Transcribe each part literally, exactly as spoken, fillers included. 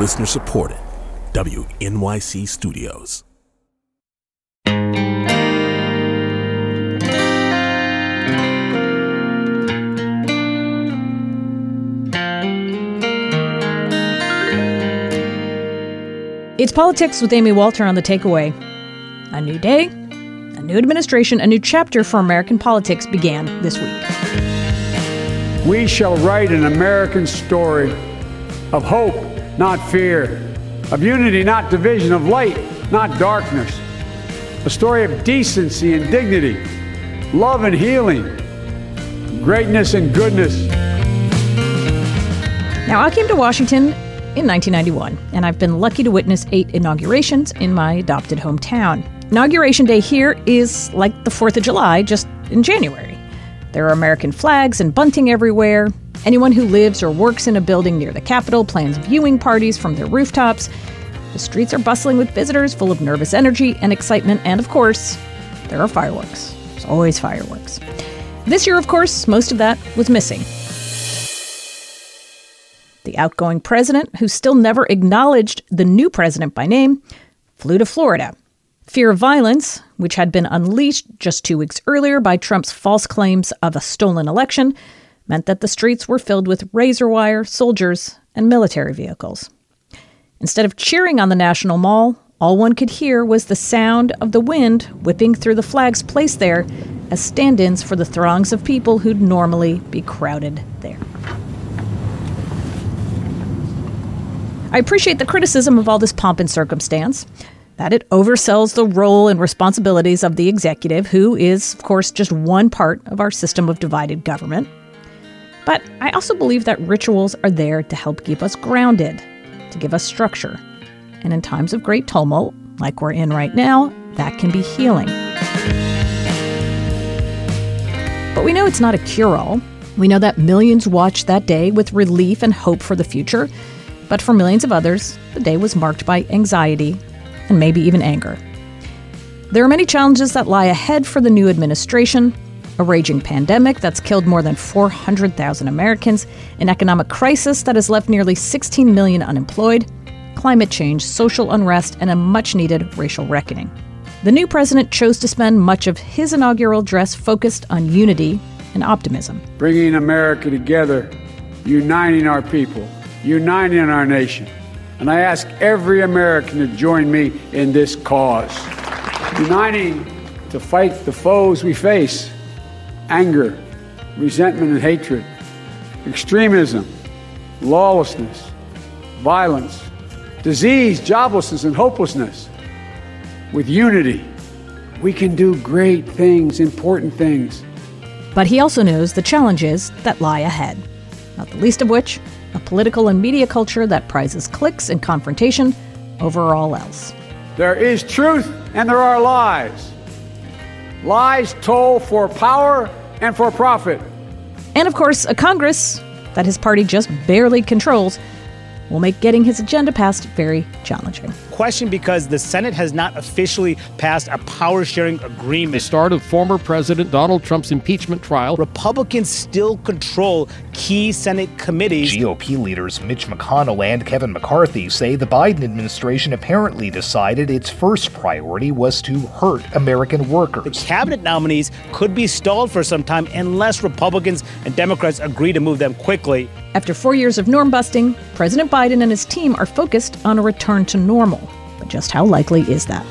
Listener supported. W N Y C Studios. It's Politics with Amy Walter on The Takeaway. A new day, a new administration, a new chapter for American politics began this week. We shall write an American story of hope, not fear, of unity, not division, of light, not darkness, a story of decency and dignity, love and healing, greatness and goodness. Now, I came to Washington in nineteen ninety-one, and I've been lucky to witness eight inaugurations in my adopted hometown. Inauguration Day here is like the fourth of July, just in January. There are American flags and bunting everywhere. Anyone who lives or works in a building near the Capitol plans viewing parties from their rooftops. The streets are bustling with visitors, full of nervous energy and excitement, and of course, there are fireworks. There's always fireworks. This year, of course, most of that was missing. The outgoing president, who still never acknowledged the new president by name, flew to Florida. Fear of violence, which had been unleashed just two weeks earlier by Trump's false claims of a stolen election, meant that the streets were filled with razor wire, soldiers, and military vehicles. Instead of cheering on the National Mall, all one could hear was the sound of the wind whipping through the flags placed there as stand-ins for the throngs of people who'd normally be crowded there. I appreciate the criticism of all this pomp and circumstance, that it oversells the role and responsibilities of the executive, who is, of course, just one part of our system of divided government. But I also believe that rituals are there to help keep us grounded, to give us structure. And in times of great tumult, like we're in right now, that can be healing. But we know it's not a cure-all. We know that millions watched that day with relief and hope for the future. But for millions of others, the day was marked by anxiety and maybe even anger. There are many challenges that lie ahead for the new administration: a raging pandemic that's killed more than four hundred thousand Americans, an economic crisis that has left nearly sixteen million unemployed, climate change, social unrest, and a much-needed racial reckoning. The new president chose to spend much of his inaugural address focused on unity and optimism. Bringing America together, uniting our people, uniting our nation. And I ask every American to join me in this cause. Uniting to fight the foes we face: anger, resentment and hatred, extremism, lawlessness, violence, disease, joblessness and hopelessness. With unity, we can do great things, important things. But he also knows the challenges that lie ahead, not the least of which, a political and media culture that prizes clicks and confrontation over all else. There is truth and there are lies. Lies told for power and for profit. And of course, a Congress that his party just barely controls will make getting his agenda passed very challenging. Question, because the Senate has not officially passed a power-sharing agreement. The start of former President Donald Trump's impeachment trial. Republicans still control key Senate committees. G O P leaders Mitch McConnell and Kevin McCarthy say the Biden administration apparently decided its first priority was to hurt American workers. The cabinet nominees could be stalled for some time unless Republicans and Democrats agree to move them quickly. After four years of norm-busting, President Biden and his team are focused on a return to normal. But just how likely is that?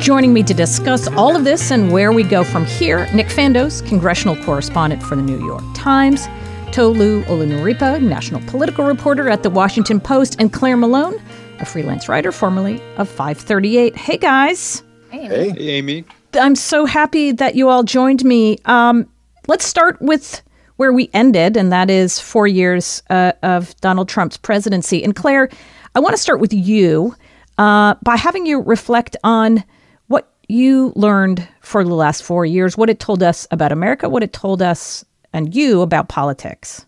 Joining me to discuss all of this and where we go from here, Nick Fandos, congressional correspondent for The New York Times, Toluse Olorunnipa, national political reporter at The Washington Post, and Clare Malone, a freelance writer formerly of FiveThirtyEight. Hey, guys. Hey, Amy. Hey, Amy. I'm so happy that you all joined me. Um, let's start with where we ended, and that is four years uh, of Donald Trump's presidency. And Claire, I want to start with you uh, by having you reflect on what you learned for the last four years, what it told us about America, what it told us and you about politics.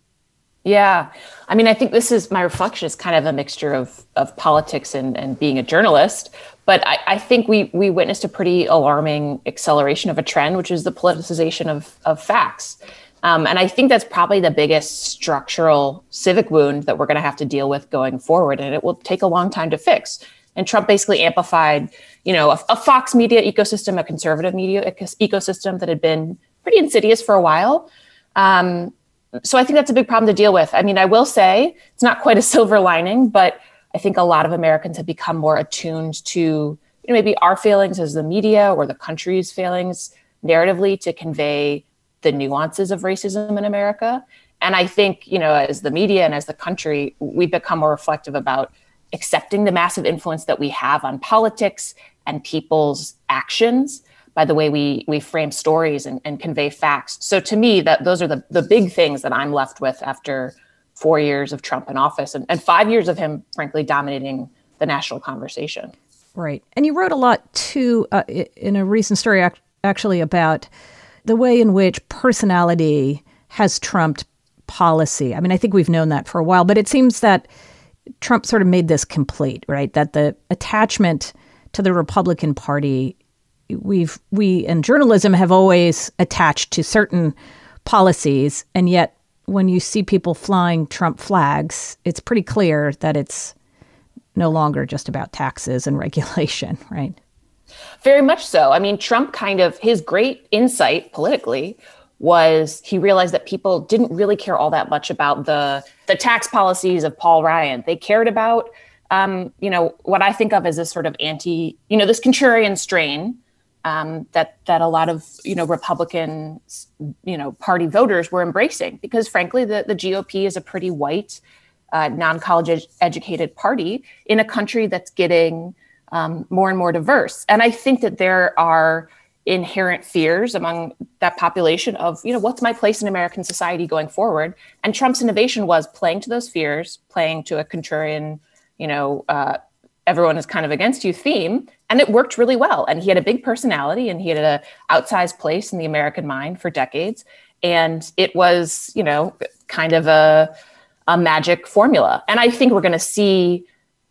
Yeah. I mean, I think this is, my reflection is kind of a mixture of of politics and, and being a journalist. But I, I think we we witnessed a pretty alarming acceleration of a trend, which is the politicization of of facts. Um, and I think that's probably the biggest structural civic wound that we're going to have to deal with going forward. And it will take a long time to fix. And Trump basically amplified, you know, a, a Fox media ecosystem, a conservative media ec- ecosystem that had been pretty insidious for a while. Um, so I think that's a big problem to deal with. I mean, I will say it's not quite a silver lining, but I think a lot of Americans have become more attuned to, you know, maybe our failings as the media or the country's failings narratively to convey the nuances of racism in America. And I think, you know, as the media and as the country, we've become more reflective about accepting the massive influence that we have on politics and people's actions by the way we we frame stories and, and convey facts. So to me, that those are the, the big things that I'm left with after four years of Trump in office and, and five years of him, frankly, dominating the national conversation. Right. And you wrote a lot, too, uh, in a recent story, act- actually, about the way in which personality has trumped policy. I mean, I think we've known that for a while, but it seems that Trump sort of made this complete, right? That the attachment to the Republican Party, we've we in journalism have always attached to certain policies. And yet when you see people flying Trump flags, it's pretty clear that it's no longer just about taxes and regulation, right? Very much so. I mean, Trump kind of, his great insight politically was he realized that people didn't really care all that much about the the tax policies of Paul Ryan. They cared about, um, you know, what I think of as this sort of anti, you know, this contrarian strain um, that that a lot of, you know, Republican, you know, party voters were embracing because, frankly, the, the G O P is a pretty white, uh, non-college ed- educated party in a country that's getting um, more and more diverse. And I think that there are inherent fears among that population of, you know, what's my place in American society going forward? And Trump's innovation was playing to those fears, playing to a contrarian, you know, uh, everyone is kind of against you theme. And it worked really well. And he had a big personality and he had an outsized place in the American mind for decades. And it was, you know, kind of a, a magic formula. And I think we're going to see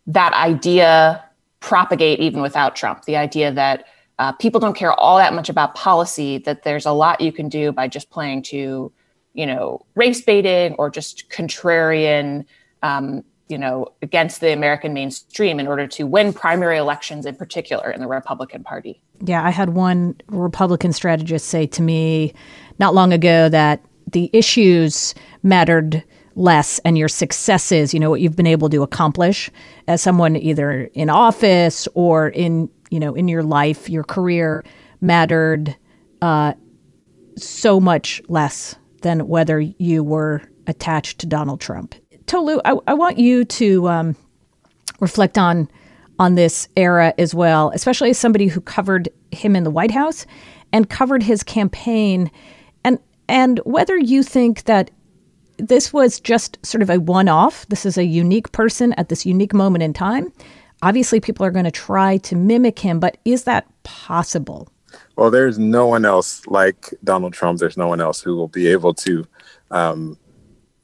that idea propagate even without Trump, the idea that Uh, people don't care all that much about policy, that there's a lot you can do by just playing to, you know, race baiting or just contrarian, um, you know, against the American mainstream in order to win primary elections in particular in the Republican Party. Yeah, I had one Republican strategist say to me not long ago that the issues mattered less and your successes, you know, what you've been able to accomplish as someone either in office or in, you know, in your life, your career mattered uh, so much less than whether you were attached to Donald Trump. Tolu, I, I want you to um, reflect on on this era as well, especially as somebody who covered him in the White House and covered his campaign, and and whether you think that this was just sort of a one-off. This is a unique person at this unique moment in time. Obviously, people are going to try to mimic him, but is that possible? Well, there's no one else like Donald Trump. There's no one else who will be able to um,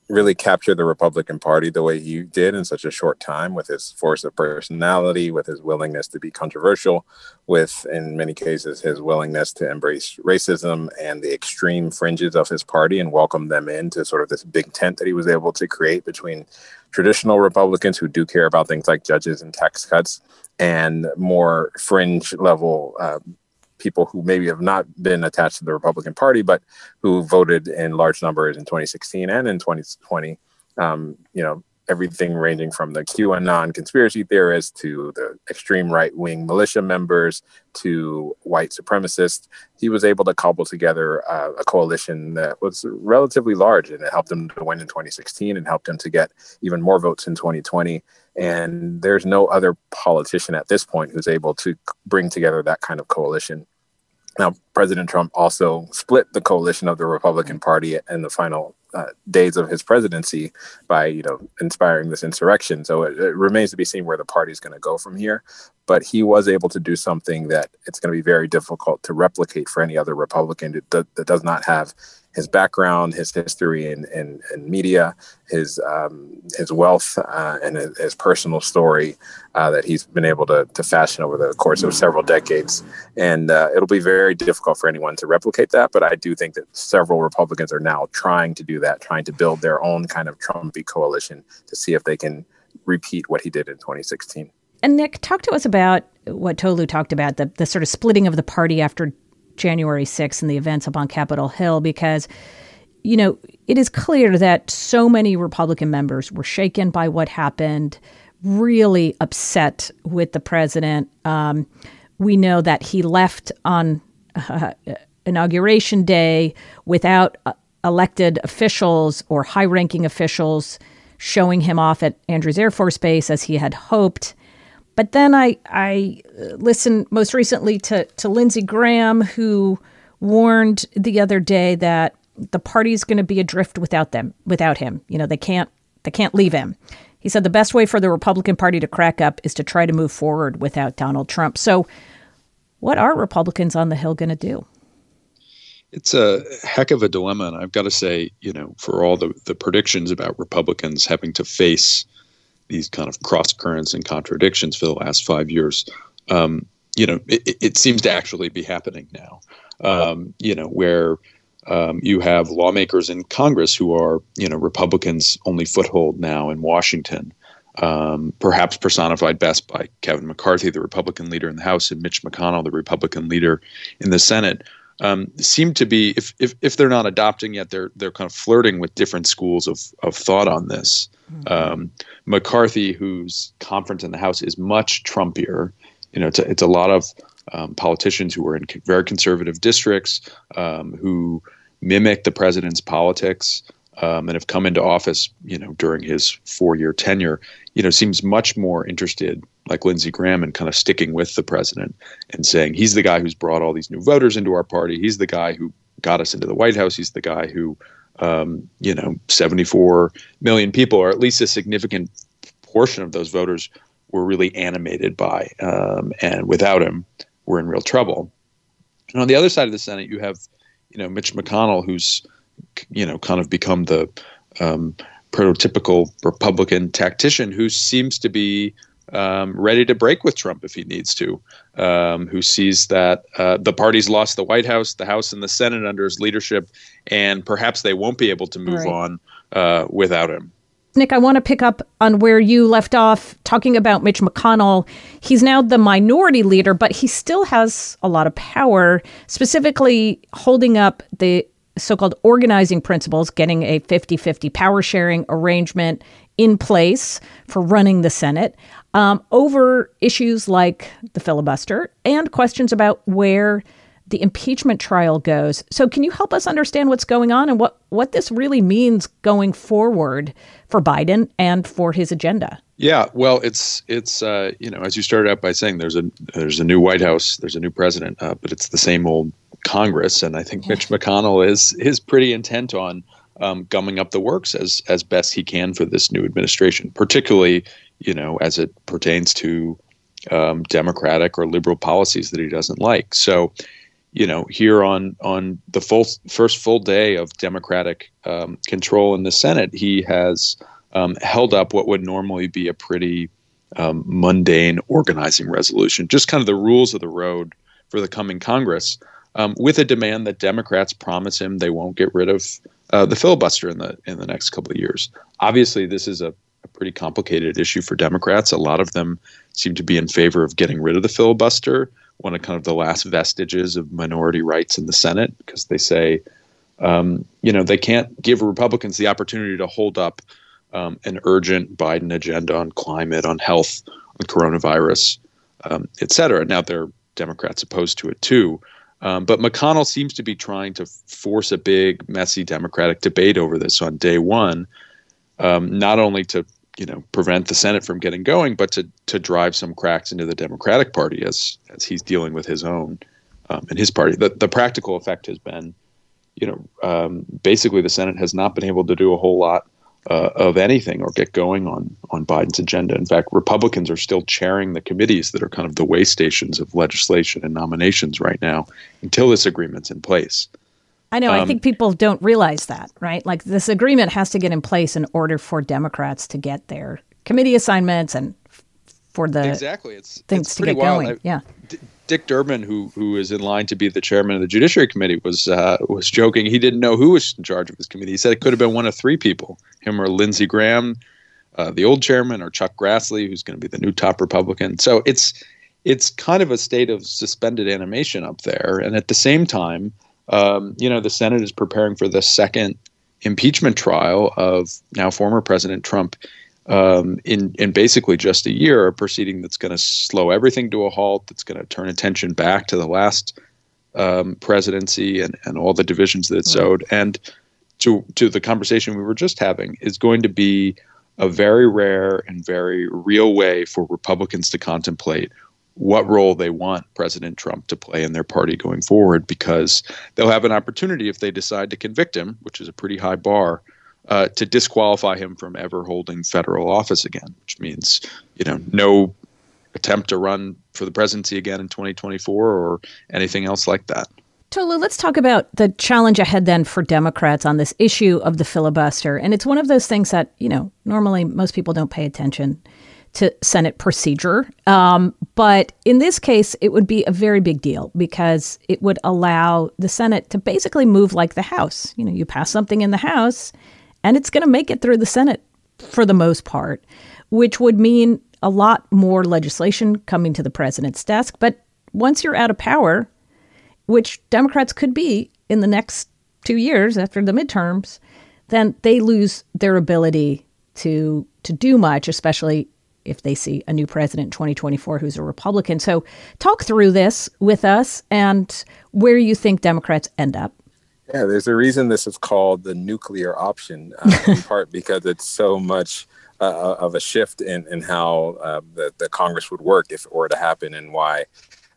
really capture the Republican Party the way he did in such a short time, with his force of personality, with his willingness to be controversial, with, in many cases, his willingness to embrace racism and the extreme fringes of his party and welcome them into sort of this big tent that he was able to create between traditional Republicans who do care about things like judges and tax cuts and more fringe level uh, people who maybe have not been attached to the Republican Party, but who voted in large numbers in twenty sixteen and in twenty twenty, um, you know, everything ranging from the QAnon conspiracy theorists to the extreme right wing militia members to white supremacists. He was able to cobble together uh, a coalition that was relatively large, and it helped him to win in twenty sixteen and helped him to get even more votes in twenty twenty. And there's no other politician at this point who's able to bring together that kind of coalition. Now, President Trump also split the coalition of the Republican Party in the final uh, days of his presidency by, you know, inspiring this insurrection. So it, it remains to be seen where the party is going to go from here. But he was able to do something that it's going to be very difficult to replicate for any other Republican that, that does not have his background, his history in, in, in media, his um, his wealth, uh, and his, his personal story uh, that he's been able to, to fashion over the course of several decades. And uh, it'll be very difficult for anyone to replicate that. But I do think that several Republicans are now trying to do that, trying to build their own kind of Trumpy coalition to see if they can repeat what he did in twenty sixteen. And Nick, talk to us about what Tolu talked about, the, the sort of splitting of the party after January sixth and the events up on Capitol Hill, because, you know, it is clear that so many Republican members were shaken by what happened, really upset with the president. Um, we know that he left on uh, Inauguration Day without uh, elected officials or high-ranking officials showing him off at Andrews Air Force Base as he had hoped. But then I I listened most recently to, to Lindsey Graham, who warned the other day that the party's going to be adrift without them, without him. You know, they can't they can't leave him. He said the best way for the Republican Party to crack up is to try to move forward without Donald Trump. So what are Republicans on the Hill going to do? It's a heck of a dilemma. And I've got to say, you know, for all the, the predictions about Republicans having to face these kind of cross currents and contradictions for the last five years, um, you know, it, it seems to actually be happening now, um, you know, where um, you have lawmakers in Congress who are, you know, Republicans' only foothold now in Washington, um, perhaps personified best by Kevin McCarthy, the Republican leader in the House, and Mitch McConnell, the Republican leader in the Senate, um, seem to be, if, if if they're not adopting yet, they're they're kind of flirting with different schools of of thought on this. Um, McCarthy, whose conference in the House is much Trumpier, you know, it's a, it's a lot of um, politicians who are in very conservative districts, um, who mimic the president's politics, um, and have come into office, you know, during his four-year tenure, you know, seems much more interested, like Lindsey Graham, in kind of sticking with the president and saying he's the guy who's brought all these new voters into our party. He's the guy who got us into the White House. He's the guy who Um, you know, seventy-four million people, or at least a significant portion of those voters, were really animated by, um, and without him, we're in real trouble. And on the other side of the Senate, you have, you know, Mitch McConnell, who's, you know, kind of become the um, prototypical Republican tactician who seems to be um, ready to break with Trump if he needs to, um, who sees that uh, the party's lost the White House, the House, and the Senate under his leadership, and perhaps they won't be able to move right on uh, without him. Nick, I want to pick up on where you left off talking about Mitch McConnell. He's now the minority leader, but he still has a lot of power, specifically holding up the so-called organizing principles, getting a fifty-fifty power sharing arrangement in place for running the Senate, um, over issues like the filibuster and questions about where the impeachment trial goes. So can you help us understand what's going on and what, what this really means going forward for Biden and for his agenda? Yeah, well, it's it's, uh, you know, as you started out by saying, there's a there's a new White House, there's a new president, uh, but it's the same old Congress. And I think Mitch McConnell is is pretty intent on Um, gumming up the works as as best he can for this new administration, particularly, you know, as it pertains to um, Democratic or liberal policies that he doesn't like. So, you know, here on on the full, first full day of Democratic um, control in the Senate, he has um, held up what would normally be a pretty um, mundane organizing resolution, just kind of the rules of the road for the coming Congress, um, with a demand that Democrats promise him they won't get rid of Uh, the filibuster in the in the next couple of years. Obviously, this is a, a pretty complicated issue for Democrats. A lot of them seem to be in favor of getting rid of the filibuster, one of kind of the last vestiges of minority rights in the Senate, because they say, um, you know, they can't give Republicans the opportunity to hold up um, an urgent Biden agenda on climate, on health, on coronavirus, um, et cetera. Now, there are Democrats opposed to it, too. Um, but McConnell seems to be trying to force a big, messy Democratic debate over this on day one, um, not only to, you know, prevent the Senate from getting going, but to to drive some cracks into the Democratic Party as as he's dealing with his own um, and his party. The, the practical effect has been, you know, um, basically the Senate has not been able to do a whole lot uh, of anything or get going on on Biden's agenda. In fact, Republicans are still chairing the committees that are kind of the way stations of legislation and nominations right now until this agreement's in place. I know. Um, I think people don't realize that, right? Like, this agreement has to get in place in order for Democrats to get their committee assignments and f- for the exactly. it's, things it's to get wild. going. I, yeah. D- Dick Durbin, who who is in line to be the chairman of the Judiciary Committee, was uh, was joking. He didn't know who was in charge of his committee. He said it could have been one of three people, him or Lindsey Graham, uh, the old chairman, or Chuck Grassley, who's going to be the new top Republican. So it's it's kind of a state of suspended animation up there. And at the same time, Um, you know, the Senate is preparing for the second impeachment trial of now former President Trump um, in, in basically just a year, a proceeding that's going to slow everything to a halt, that's going to turn attention back to the last um, presidency and, and all the divisions that it sowed. And to, to the conversation we were just having, is going to be a very rare and very real way for Republicans to contemplate what role they want President Trump to play in their party going forward, because they'll have an opportunity, if they decide to convict him, which is a pretty high bar, uh, to disqualify him from ever holding federal office again, which means, you know, no attempt to run for the presidency again in twenty twenty-four or anything else like that. Tolu, let's talk about the challenge ahead then for Democrats on this issue of the filibuster. And it's one of those things that, you know, normally most people don't pay attention to Senate procedure. Um, but in this case, it would be a very big deal because it would allow the Senate to basically move like the House. You know, you pass something in the House and it's going to make it through the Senate for the most part, which would mean a lot more legislation coming to the president's desk. But once you're out of power, which Democrats could be in the next two years after the midterms, then they lose their ability to to do much, especially if they see a new president in twenty twenty-four who's a Republican. So talk through this with us and where you think Democrats end up. Yeah, there's a reason this is called the nuclear option, uh, in part because it's so much uh, of a shift in, in how uh, the, the Congress would work if it were to happen, and why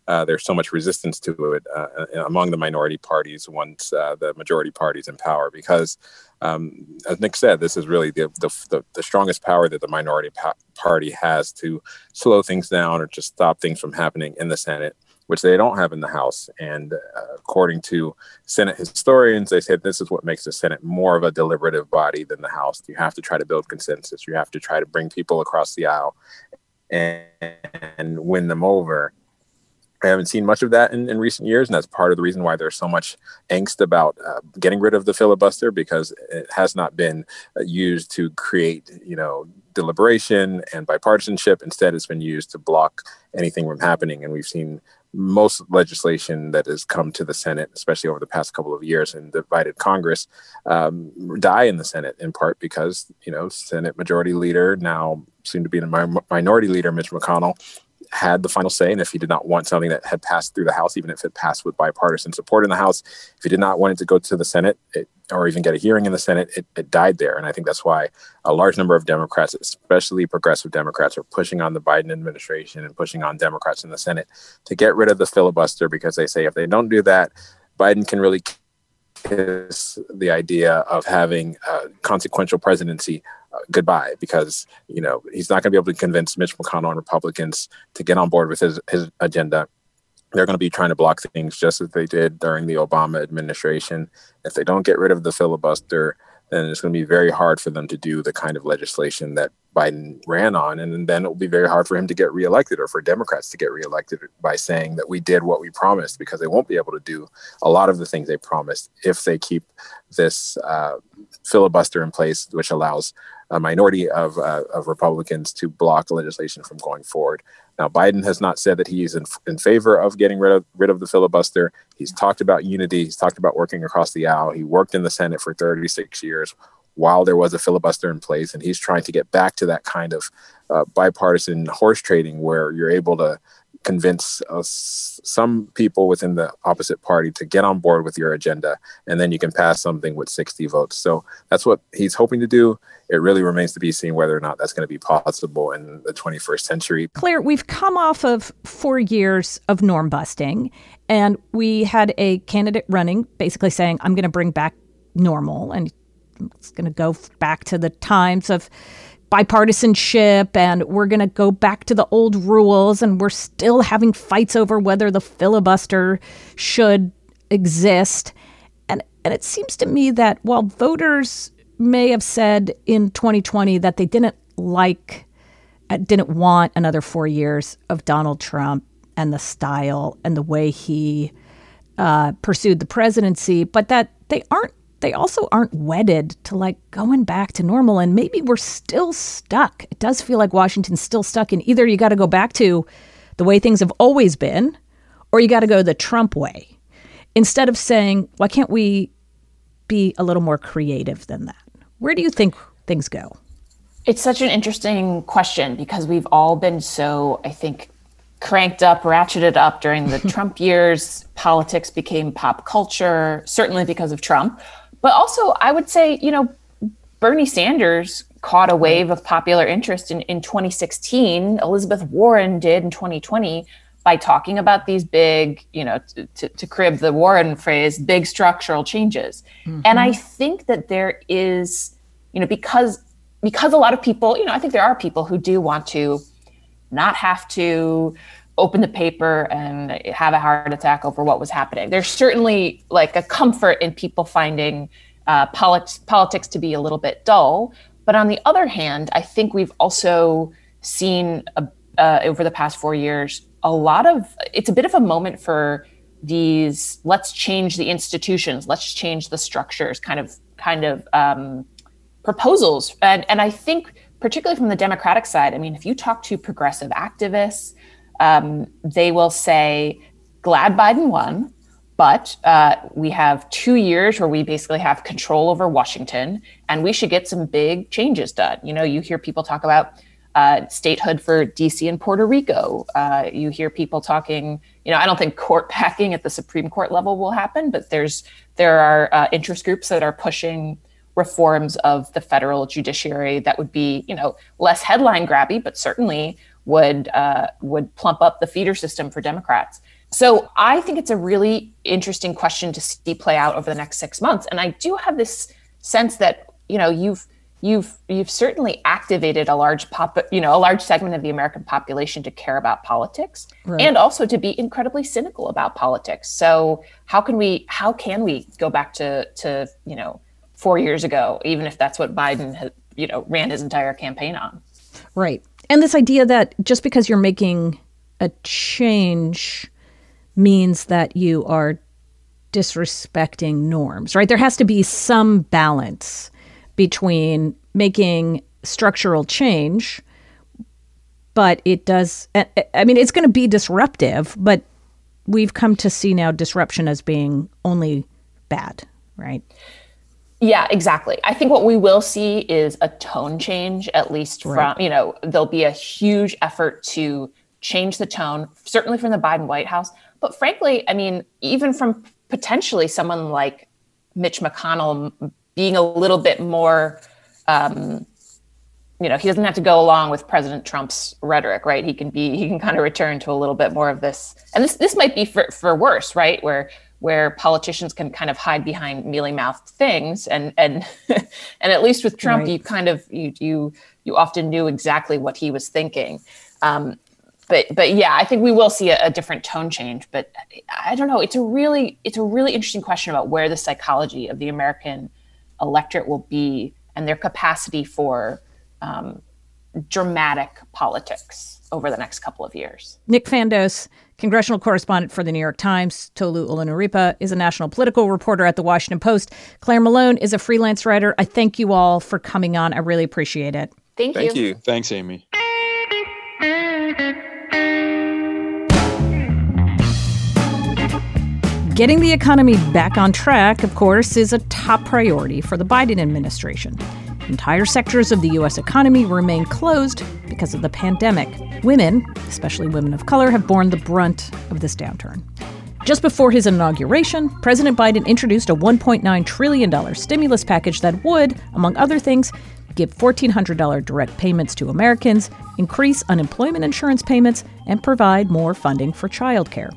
uh, there's so much resistance to it uh, among the minority parties once uh, the majority party's in power. Because Um, as Nick said, this is really the, the, the strongest power that the minority pa- party has to slow things down or just stop things from happening in the Senate, which they don't have in the House. And uh, according to Senate historians, they said this is what makes the Senate more of a deliberative body than the House. You have to try to build consensus. You have to try to bring people across the aisle and, and win them over. I haven't seen much of that in, in recent years, and that's part of the reason why there's so much angst about uh, getting rid of the filibuster, because it has not been uh, used to create, you know, deliberation and bipartisanship. Instead, it's been used to block anything from happening, and we've seen most legislation that has come to the Senate, especially over the past couple of years and divided Congress, um, die in the Senate, in part because, you know, Senate Majority Leader, now soon to be the mi- Minority Leader, Mitch McConnell, had the final say. And if he did not want something that had passed through the House, even if it passed with bipartisan support in the House, if he did not want it to go to the Senate it, or even get a hearing in the Senate, it, it died there. And I think that's why a large number of Democrats, especially progressive Democrats, are pushing on the Biden administration and pushing on Democrats in the Senate to get rid of the filibuster, because they say if they don't do that, Biden can really kiss the idea of having a consequential presidency goodbye, because, you know, he's not going to be able to convince Mitch McConnell and Republicans to get on board with his, his agenda. They're going to be trying to block things just as they did during the Obama administration. If they don't get rid of the filibuster, then it's going to be very hard for them to do the kind of legislation that Biden ran on. And then it will be very hard for him to get reelected, or for Democrats to get reelected, by saying that we did what we promised, because they won't be able to do a lot of the things they promised if they keep this uh, filibuster in place, which allows a minority of, uh, of Republicans to block legislation from going forward. Now, Biden has not said that he is in, in favor of getting rid of, rid of the filibuster. He's talked about unity. He's talked about working across the aisle. He worked in the Senate for thirty-six years while there was a filibuster in place. And he's trying to get back to that kind of uh, bipartisan horse trading, where you're able to convince uh, some people within the opposite party to get on board with your agenda, and then you can pass something with sixty votes. So that's what he's hoping to do. It really remains to be seen whether or not that's going to be possible in the twenty-first century. Claire, we've come off of four years of norm busting, and we had a candidate running basically saying, I'm going to bring back normal, and it's going to go back to the times of bipartisanship, and we're going to go back to the old rules, and we're still having fights over whether the filibuster should exist. And And it seems to me that while voters may have said in twenty twenty that they didn't like, didn't want another four years of Donald Trump and the style and the way he uh, pursued the presidency, but that they aren't, they also aren't wedded to like going back to normal. And maybe we're still stuck. It does feel like Washington's still stuck in either you got to go back to the way things have always been, or you got to go the Trump way, instead of saying, why can't we be a little more creative than that? Where do you think things go? It's such an interesting question because we've all been so, I think, cranked up, ratcheted up during the Trump years. Politics became pop culture, certainly because of Trump. But also, I would say, you know, Bernie Sanders caught a wave of popular interest in, in twenty sixteen. Elizabeth Warren did in twenty twenty by talking about these big, you know, t- t- to crib the Warren phrase, big structural changes. Mm-hmm. And I think that there is, you know, because because a lot of people, you know, I think there are people who do want to not have to open the paper and have a heart attack over what was happening. There's certainly like a comfort in people finding uh, polit- politics to be a little bit dull. But on the other hand, I think we've also seen a, uh, over the past four years, a lot of, it's a bit of a moment for these, let's change the institutions, let's change the structures kind of kind of um, proposals. And, and I think particularly from the Democratic side, I mean, if you talk to progressive activists, um, they will say, glad Biden won, but uh, we have two years where we basically have control over Washington, and we should get some big changes done. You know, you hear people talk about uh, statehood for D C and Puerto Rico. Uh, you hear people talking, you know, I don't think court packing at the Supreme Court level will happen, but there's there are uh, interest groups that are pushing reforms of the federal judiciary that would be, you know, less headline grabby, but certainly would uh, would plump up the feeder system for Democrats. So I think it's a really interesting question to see play out over the next six months. And I do have this sense that, you know, you've you've you've certainly activated a large pop, you know, a large segment of the American population to care about politics, right, and also to be incredibly cynical about politics. So how can we how can we go back to to, you know, four years ago, even if that's what Biden has, you know, ran his entire campaign on. Right. And this idea that just because you're making a change means that you are disrespecting norms, right? There has to be some balance between making structural change, but it does, I mean, it's going to be disruptive, but we've come to see now disruption as being only bad, right? Yeah, exactly. I think what we will see is a tone change, at least from, right, you know, there'll be a huge effort to change the tone, certainly from the Biden White House. But frankly, I mean, even from potentially someone like Mitch McConnell being a little bit more, um, you know, he doesn't have to go along with President Trump's rhetoric, right? He can be, he can kind of return to a little bit more of this. And this, this might be for, for worse, right? Where where politicians can kind of hide behind mealy-mouthed things, and and and at least with Trump, right, you kind of you you you often knew exactly what he was thinking. Um, but but yeah, I think we will see a, a different tone change. But I don't know. It's a really it's a really interesting question about where the psychology of the American electorate will be and their capacity for um, dramatic politics over the next couple of years. Nick Fandos, congressional correspondent for The New York Times. Toluse Olorunnipa is a national political reporter at The Washington Post. Clare Malone is a freelance writer. I thank you all for coming on. I really appreciate it. Thank you. Thank you. Thanks, Amy. Getting the economy back on track, of course, is a top priority for the Biden administration. Entire sectors of the U S economy remain closed because of the pandemic. Women, especially women of color, have borne the brunt of this downturn. Just before his inauguration, President Biden introduced a one point nine trillion dollars stimulus package that would, among other things, give one thousand four hundred dollars direct payments to Americans, increase unemployment insurance payments, and provide more funding for childcare.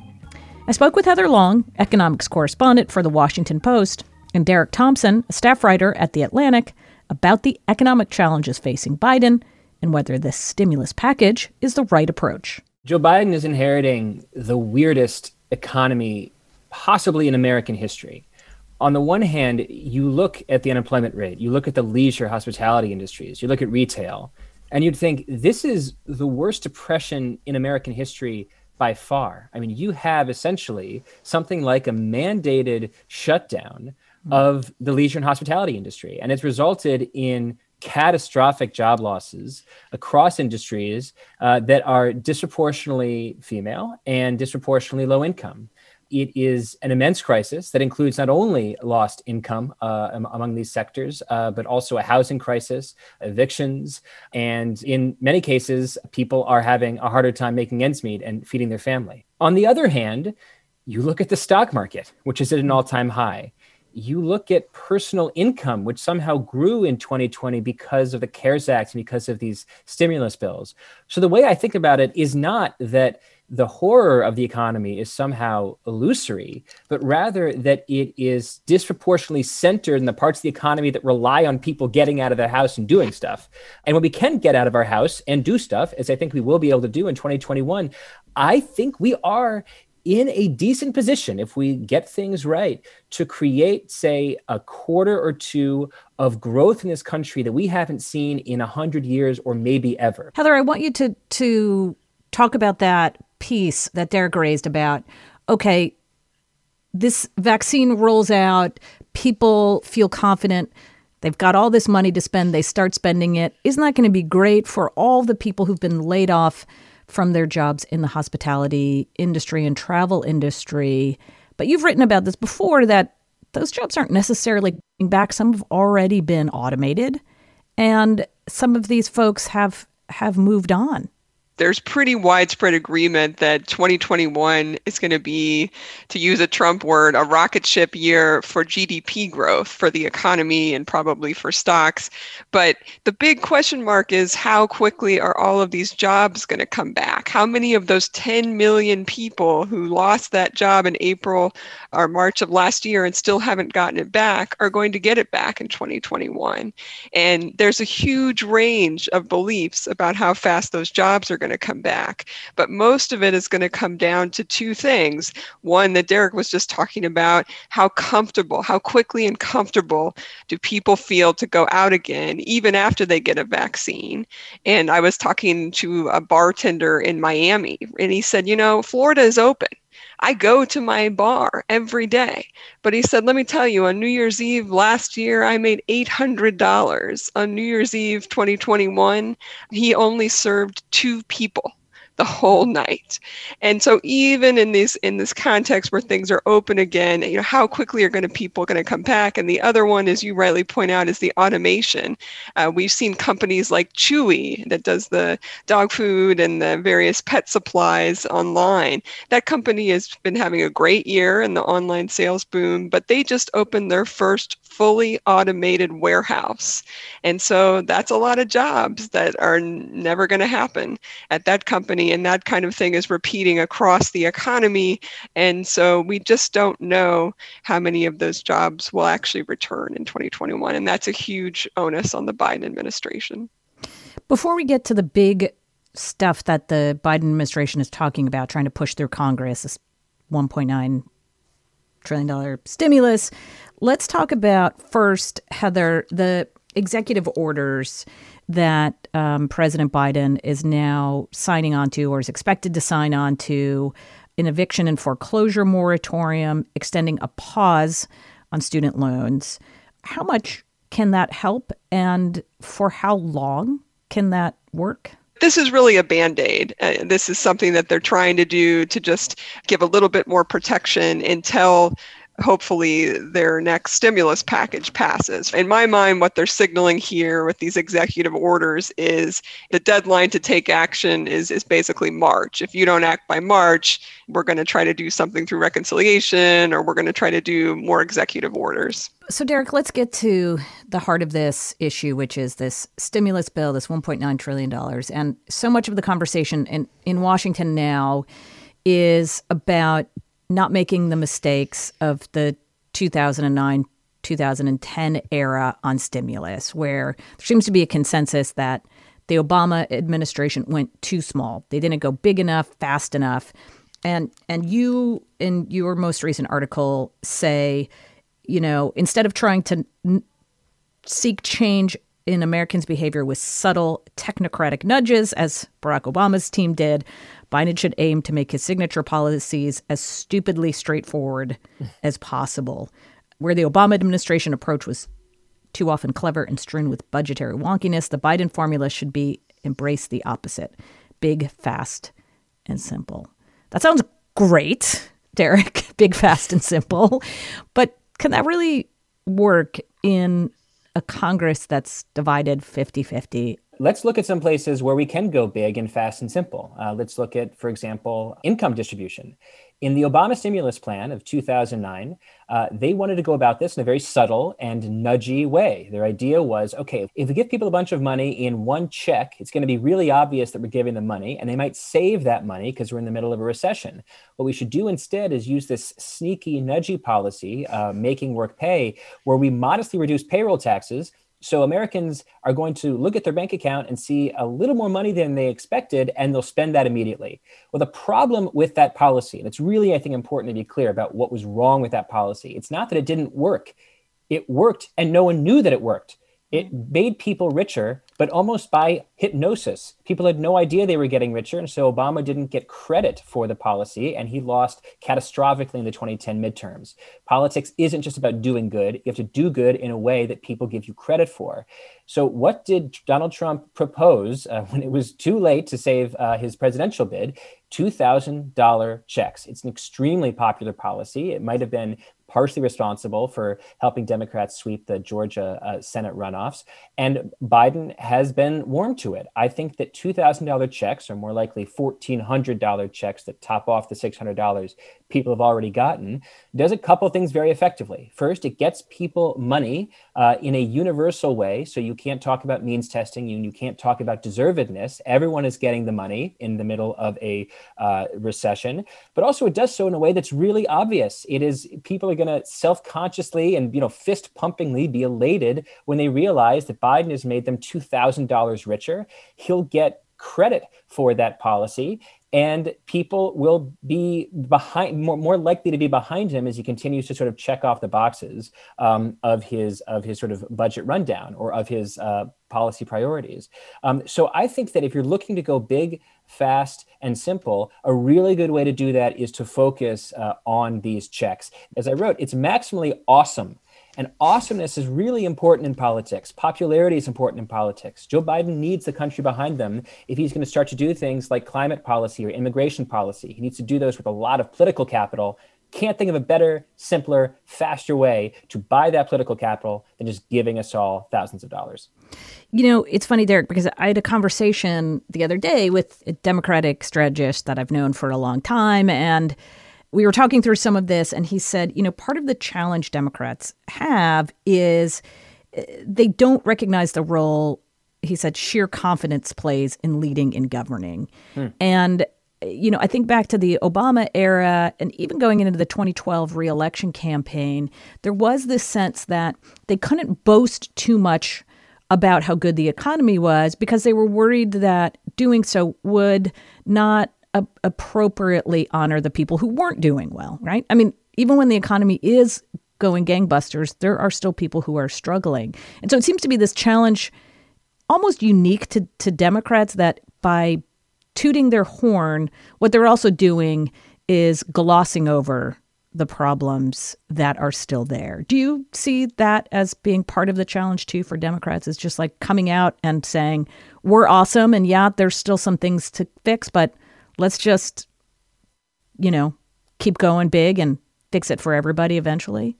I spoke with Heather Long, economics correspondent for The Washington Post, and Derek Thompson, a staff writer at The Atlantic, about the economic challenges facing Biden and whether this stimulus package is the right approach. Joe Biden is inheriting the weirdest economy possibly in American history. on the one hand, you look at the unemployment rate, you look at the leisure hospitality industries, you look at retail, and you'd think this is the worst depression in American history by far. I mean, you have essentially something like a mandated shutdown of the leisure and hospitality industry, and it's resulted in catastrophic job losses across industries uh, that are disproportionately female and disproportionately low income. It is an immense crisis that includes not only lost income uh, among these sectors, uh, but also a housing crisis, evictions, and in many cases, people are having a harder time making ends meet and feeding their family. On the other hand, you look at the stock market, which is at an all-time high. You look at personal income, which somehow grew in twenty twenty because of the CARES Act and because of these stimulus bills. So the way I think about it is not that the horror of the economy is somehow illusory, but rather that it is disproportionately centered in the parts of the economy that rely on people getting out of their house and doing stuff. And when we can get out of our house and do stuff, as I think we will be able to do in twenty twenty-one, I think we are in a decent position, if we get things right, to create, say, a quarter or two of growth in this country that we haven't seen in one hundred years or maybe ever. Heather, I want you to to talk about that piece that Derek raised about, okay, this vaccine rolls out, people feel confident, they've got all this money to spend, they start spending it. Isn't that going to be great for all the people who've been laid off from their jobs in the hospitality industry and travel industry? But you've written about this before, that those jobs aren't necessarily going back. Some have already been automated, and some of these folks have have moved on. There's pretty widespread agreement that twenty twenty-one is going to be, to use a Trump word, a rocket ship year for G D P growth, for the economy, and probably for stocks. But the big question mark is, how quickly are all of these jobs going to come back? How many of those ten million people who lost that job in April or March of last year and still haven't gotten it back are going to get it back in twenty twenty-one? And there's a huge range of beliefs about how fast those jobs are going to come back. But most of it is going to come down to two things. One that Derek was just talking about, how comfortable, how quickly and comfortable do people feel to go out again, even after they get a vaccine? And I was talking to a bartender in Miami, and he said, you know, Florida is open. I go to my bar every day. But he said, let me tell you, on New Year's Eve last year, I made eight hundred dollars. On New Year's Eve twenty twenty-one, he only served two people the whole night. And so even in these in this context where things are open again, you know, how quickly are going to people going to come back? And the other one, as you rightly point out, is the automation. Uh, we've seen companies like Chewy, that does the dog food and the various pet supplies online. That company has been having a great year in the online sales boom, but they just opened their first fully automated warehouse. And so that's a lot of jobs that are never going to happen at that company. And that kind of thing is repeating across the economy. And so we just don't know how many of those jobs will actually return in twenty twenty-one. And that's a huge onus on the Biden administration. Before we get to the big stuff that the Biden administration is talking about, trying to push through Congress, this one point nine trillion dollars stimulus, let's talk about first, Heather, the executive orders that um, President Biden is now signing on to, or is expected to sign on to, an eviction and foreclosure moratorium, extending a pause on student loans. How much can that help, and for how long can that work? This is really a Band-Aid. Uh, this is something that they're trying to do to just give a little bit more protection until hopefully their next stimulus package passes. In my mind, what they're signaling here with these executive orders is the deadline to take action is, is basically March. If you don't act by March, we're going to try to do something through reconciliation, or we're going to try to do more executive orders. So Derek, let's get to the heart of this issue, which is this stimulus bill, this one point nine trillion dollars. And so much of the conversation in, in Washington now is about not making the mistakes of the two thousand nine, two thousand ten era on stimulus, where there seems to be a consensus that the Obama administration went too small. They didn't go big enough, fast enough. And and you, in your most recent article, say you know, instead of trying to n- seek change in Americans' behavior with subtle technocratic nudges, as Barack Obama's team did, Biden should aim to make his signature policies as stupidly straightforward as possible. Where the Obama administration approach was too often clever and strewn with budgetary wonkiness, the Biden formula should be embrace the opposite. Big, fast, and simple. That sounds great, Derek. Big, fast, and simple. But can that really work in a Congress that's divided fifty-fifty? Let's look at some places where we can go big and fast and simple. Uh, let's look at, for example, income distribution. In the Obama stimulus plan of two thousand nine, uh, they wanted to go about this in a very subtle and nudgy way. Their idea was, okay, if we give people a bunch of money in one check, it's going to be really obvious that we're giving them money, and they might save that money because we're in the middle of a recession. What we should do instead is use this sneaky, nudgy policy, uh, making work pay, where we modestly reduce payroll taxes. So Americans are going to look at their bank account and see a little more money than they expected, and they'll spend that immediately. Well, the problem with that policy, and it's really, I think, important to be clear about what was wrong with that policy. It's not that it didn't work. It worked, and no one knew that it worked. It made people richer, but almost by hypnosis. People had no idea they were getting richer, and so Obama didn't get credit for the policy, and he lost catastrophically in the twenty ten midterms. Politics isn't just about doing good. You have to do good in a way that people give you credit for. So what did Donald Trump propose uh, when it was too late to save uh, his presidential bid? two thousand dollars checks. It's an extremely popular policy. It might have been partially responsible for helping Democrats sweep the Georgia uh, Senate runoffs. And Biden has been warm to it. I think that two thousand dollars checks, or more likely one thousand four hundred dollars checks that top off the six hundred dollars people have already gotten, does a couple things very effectively. First, it gets people money uh, in a universal way. So you can't talk about means testing, and you, you can't talk about deservedness. Everyone is getting the money in the middle of a uh, recession. But also it does so in a way that's really obvious. It is, people are going to self-consciously and, you know, fist-pumpingly be elated when they realize that Biden has made them two thousand dollars richer. He'll get credit for that policy, and people will be behind, more, more likely to be behind him as he continues to sort of check off the boxes um, of his of his sort of budget rundown or of his uh, policy priorities. Um, so I think that if you're looking to go big, fast, and simple, a really good way to do that is to focus uh, on these checks. As I wrote, it's maximally awesome. And awesomeness is really important in politics. Popularity is important in politics. Joe Biden needs the country behind them if he's going to start to do things like climate policy or immigration policy. He needs to do those with a lot of political capital. Can't think of a better, simpler, faster way to buy that political capital than just giving us all thousands of dollars. You know, it's funny, Derek, because I had a conversation the other day with a Democratic strategist that I've known for a long time, and we were talking through some of this, and he said, you know, part of the challenge Democrats have is they don't recognize the role, he said, sheer confidence plays in leading and governing. Hmm. And, you know, I think back to the Obama era and even going into the twenty twelve reelection campaign, there was this sense that they couldn't boast too much about how good the economy was because they were worried that doing so would not appropriately honor the people who weren't doing well, right? I mean, even when the economy is going gangbusters, there are still people who are struggling. And so it seems to be this challenge almost unique to, to Democrats that by tooting their horn, what they're also doing is glossing over the problems that are still there. Do you see that as being part of the challenge too for Democrats? It's just like coming out and saying, we're awesome, and yeah, there's still some things to fix, but let's just, you know, keep going big and fix it for everybody eventually.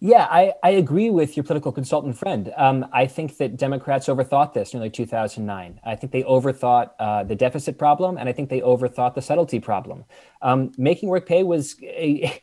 Yeah, I, I agree with your political consultant friend. Um, I think that Democrats overthought this in like two thousand nine. I think they overthought uh, the deficit problem, and I think they overthought the subtlety problem. Um, making work pay was a...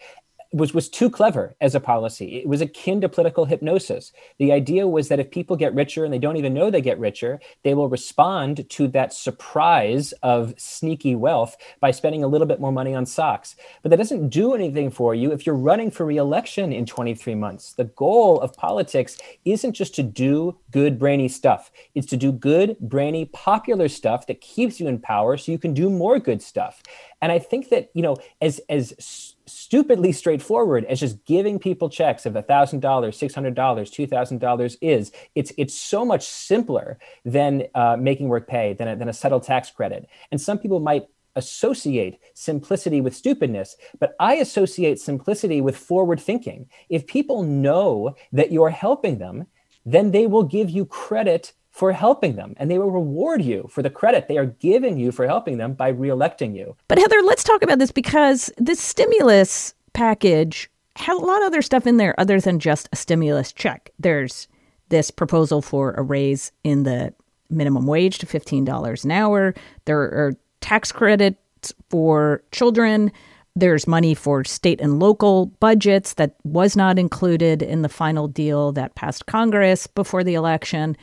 was was too clever as a policy. It was akin to political hypnosis. The idea was that if people get richer and they don't even know they get richer, they will respond to that surprise of sneaky wealth by spending a little bit more money on socks. But that doesn't do anything for you if you're running for re-election in twenty-three months. The goal of politics isn't just to do good, brainy stuff. It's to do good, brainy, popular stuff that keeps you in power so you can do more good stuff. And I think that, you know, as as stupidly straightforward as just giving people checks of one thousand dollars, six hundred dollars, two thousand dollars is. It's it's so much simpler than uh, making work pay, than a, than a settled tax credit. And some people might associate simplicity with stupidness, but I associate simplicity with forward thinking. If people know that you're helping them, then they will give you credit for helping them, and they will reward you for the credit they are giving you for helping them by reelecting you. But Heather, let's talk about this, because this stimulus package had a lot of other stuff in there other than just a stimulus check. There's this proposal for a raise in the minimum wage to fifteen dollars an hour. There are tax credits for children. There's money for state and local budgets that was not included in the final deal that passed Congress before the election.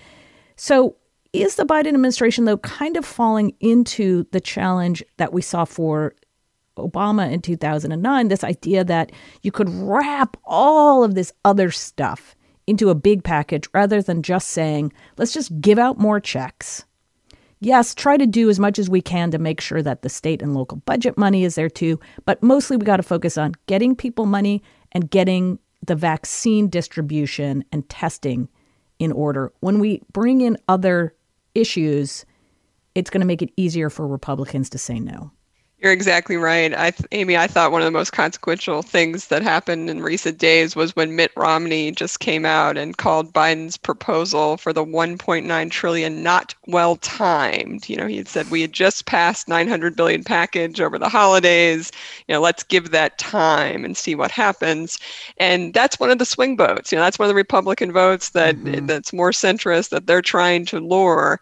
So is the Biden administration, though, kind of falling into the challenge that we saw for Obama in two thousand nine, this idea that you could wrap all of this other stuff into a big package rather than just saying, let's just give out more checks. Yes, try to do as much as we can to make sure that the state and local budget money is there too, but mostly we got to focus on getting people money and getting the vaccine distribution and testing in order. When we bring in other issues, it's going to make it easier for Republicans to say no. You're exactly right. I, Amy, I thought one of the most consequential things that happened in recent days was when Mitt Romney just came out and called Biden's proposal for the one point nine trillion dollars not well timed. You know, he had said we had just passed nine hundred billion dollars package over the holidays. You know, let's give that time and see what happens. And that's one of the swing votes. You know, that's one of the Republican votes that mm-hmm. that's more centrist that they're trying to lure.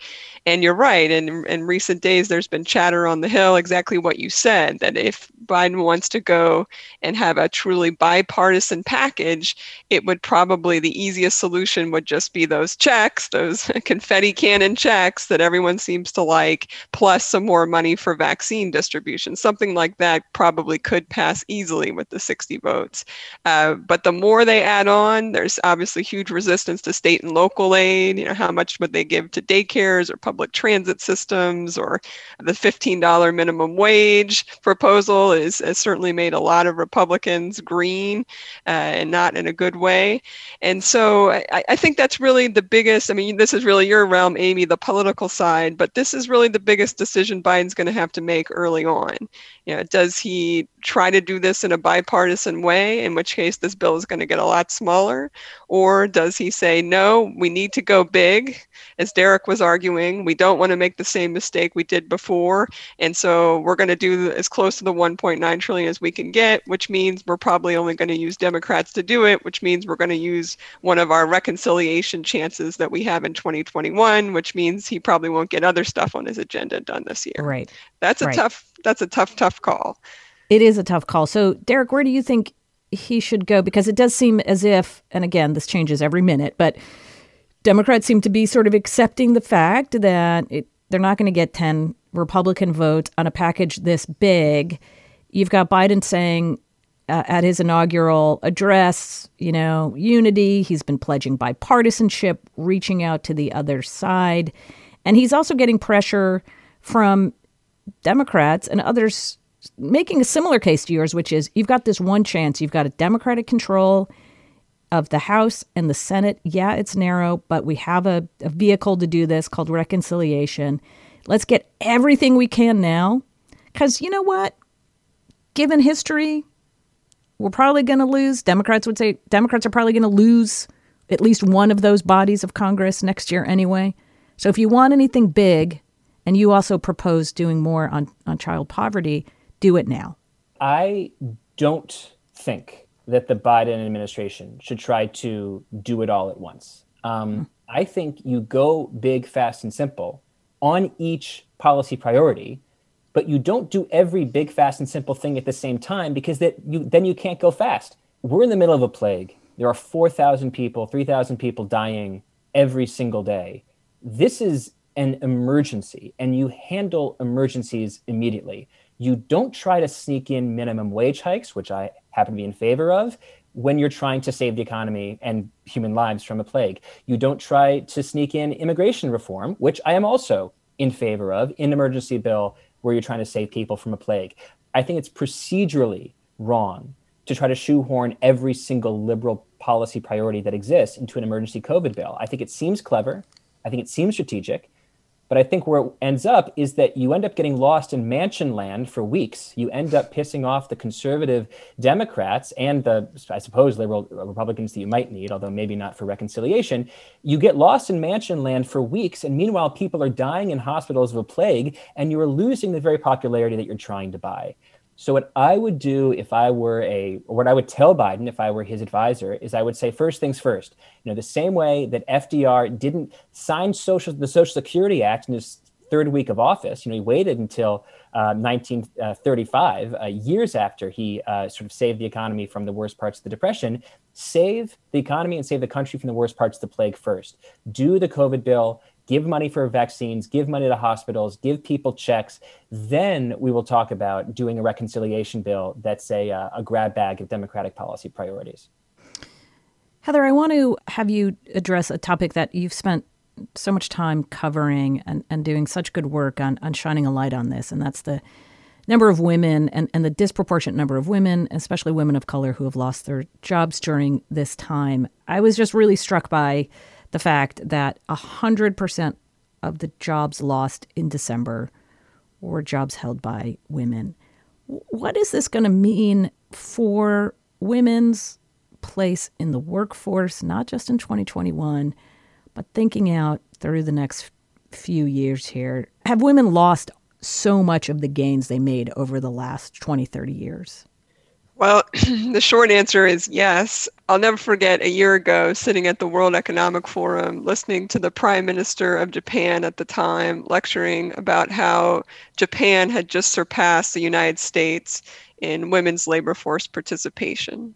And you're right. In, in recent days, there's been chatter on the Hill, exactly what you said, that if Biden wants to go and have a truly bipartisan package, it would probably, the easiest solution would just be those checks, those confetti cannon checks that everyone seems to like, plus some more money for vaccine distribution. Something like that probably could pass easily with the sixty votes. Uh, but the more they add on, there's obviously huge resistance to state and local aid. You know, how much would they give to daycares or public public transit systems, or the fifteen dollars minimum wage proposal is, has certainly made a lot of Republicans green uh, and not in a good way. And so I, I think that's really the biggest, I mean, this is really your realm, Amy, the political side, but this is really the biggest decision Biden's going to have to make early on. You know, does he try to do this in a bipartisan way, in which case this bill is going to get a lot smaller, or does he say, no, we need to go big, as Derek was arguing, we don't want to make the same mistake we did before, and so we're going to do as close to the one point nine trillion dollars as we can get, which means we're probably only going to use Democrats to do it, which means we're going to use one of our reconciliation chances that we have in twenty twenty-one, which means he probably won't get other stuff on his agenda done this year. Right. That's a right. tough, that's a tough, tough call. It is a tough call. So, Derek, where do you think he should go? Because it does seem as if, and again, this changes every minute, but Democrats seem to be sort of accepting the fact that it, they're not going to get ten Republican votes on a package this big. You've got Biden saying uh, at his inaugural address, you know, unity. He's been pledging bipartisanship, reaching out to the other side. And he's also getting pressure from Democrats and others making a similar case to yours, which is you've got this one chance. You've got a Democratic control of the House and the Senate. Yeah, it's narrow, but we have a, a vehicle to do this called reconciliation. Let's get everything we can now, because you know what? Given history, we're probably going to lose. Democrats would say Democrats are probably going to lose at least one of those bodies of Congress next year anyway. So if you want anything big, and you also propose doing more on, on child poverty, do it now. I don't think that the Biden administration should try to do it all at once. Um, mm-hmm. I think you go big, fast, and simple on each policy priority, but you don't do every big, fast, and simple thing at the same time, because that you then you can't go fast. We're in the middle of a plague. There are four thousand people, three thousand people dying every single day. This is an emergency, and you handle emergencies immediately. You don't try to sneak in minimum wage hikes, which I happen to be in favor of, when you're trying to save the economy and human lives from a plague. You don't try to sneak in immigration reform, which I am also in favor of, in an emergency bill where you're trying to save people from a plague. I think it's procedurally wrong to try to shoehorn every single liberal policy priority that exists into an emergency COVID bill. I think it seems clever. I think it seems strategic. But I think where it ends up is that you end up getting lost in Manchin land for weeks. You end up pissing off the conservative Democrats and the, I suppose, liberal Republicans that you might need, although maybe not for reconciliation. You get lost in Manchin land for weeks, and meanwhile, people are dying in hospitals of a plague, and you're losing the very popularity that you're trying to buy. So what I would do if I were a, or what I would tell Biden if I were his advisor is I would say first things first. You know, the same way that F D R didn't sign social the Social Security Act in his third week of office, you know, he waited until uh, nineteen thirty-five, uh, years after he uh, sort of saved the economy from the worst parts of the Depression. Save the economy and save the country from the worst parts of the plague first. Do the COVID bill. Give money for vaccines, give money to hospitals, give people checks. Then we will talk about doing a reconciliation bill that's a, uh, a grab bag of Democratic policy priorities. Heather, I want to have you address a topic that you've spent so much time covering and, and doing such good work on, on shining a light on this, and that's the number of women and, and the disproportionate number of women, especially women of color, who have lost their jobs during this time. I was just really struck by the fact that one hundred percent of the jobs lost in December were jobs held by women. What is this going to mean for women's place in the workforce, not just in twenty twenty-one, but thinking out through the next few years here? Have women lost so much of the gains they made over the last twenty, thirty years? Well, the short answer is yes. I'll never forget a year ago sitting at the World Economic Forum, listening to the Prime Minister of Japan at the time lecturing about how Japan had just surpassed the United States in women's labor force participation.